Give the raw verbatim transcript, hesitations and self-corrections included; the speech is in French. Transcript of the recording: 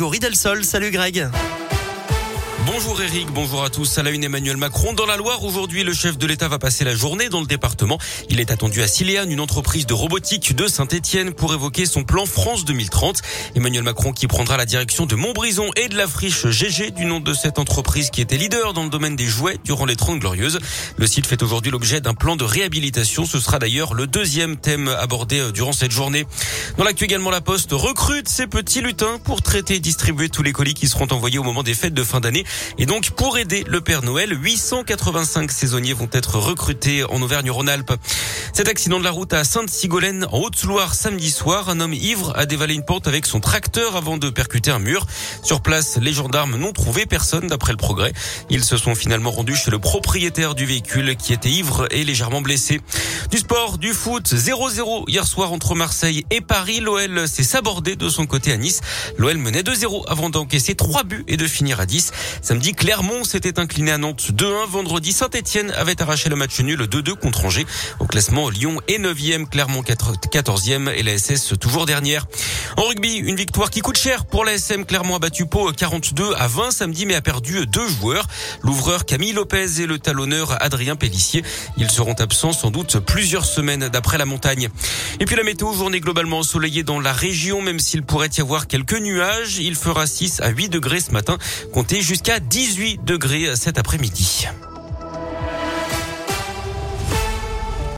Au Ridelsol, salut Greg. Bonjour Eric, bonjour à tous. À la une, Emmanuel Macron dans la Loire. Aujourd'hui, le chef de l'État va passer la journée dans le département. Il est attendu à Ciléane, une entreprise de robotique de Saint-Etienne, pour évoquer son plan France deux mille trente. Emmanuel Macron qui prendra la direction de Montbrison et de la friche G G, du nom de cette entreprise qui était leader dans le domaine des jouets durant les trente Glorieuses. Le site fait aujourd'hui l'objet d'un plan de réhabilitation. Ce sera d'ailleurs le deuxième thème abordé durant cette journée. Dans l'actu également, la Poste recrute ses petits lutins pour traiter et distribuer tous les colis qui seront envoyés au moment des fêtes de fin d'année. Et donc, pour aider le Père Noël, huit cent quatre-vingt-cinq saisonniers vont être recrutés en Auvergne-Rhône-Alpes. Cet accident de la route à Sainte-Sigolène, en Haute-Souloir, samedi soir, un homme ivre a dévalé une pente avec son tracteur avant de percuter un mur. Sur place, les gendarmes n'ont trouvé personne d'après le Progrès. Ils se sont finalement rendus chez le propriétaire du véhicule qui était ivre et légèrement blessé. Du sport, du foot, zéro zéro hier soir entre Marseille et Paris. L'O L s'est sabordé de son côté à Nice. L'O L menait deux zéro avant d'encaisser trois buts et de finir à dix. Samedi, Clermont s'était incliné à Nantes deux un. Vendredi, Saint-Etienne avait arraché le match nul deux deux contre Angers. Au classement, Lyon est neuvième, Clermont quatorzième et la S S toujours dernière. En rugby, une victoire qui coûte cher pour la S M. Clermont a battu Pau quarante-deux à vingt samedi, mais a perdu deux joueurs. L'ouvreur Camille Lopez et le talonneur Adrien Pellissier. Ils seront absents sans doute plusieurs semaines d'après la montagne. Et puis la météo, journée globalement ensoleillée dans la région, même s'il pourrait y avoir quelques nuages. Il fera six à huit degrés ce matin, comptez jusqu'à dix-huit degrés cet après-midi.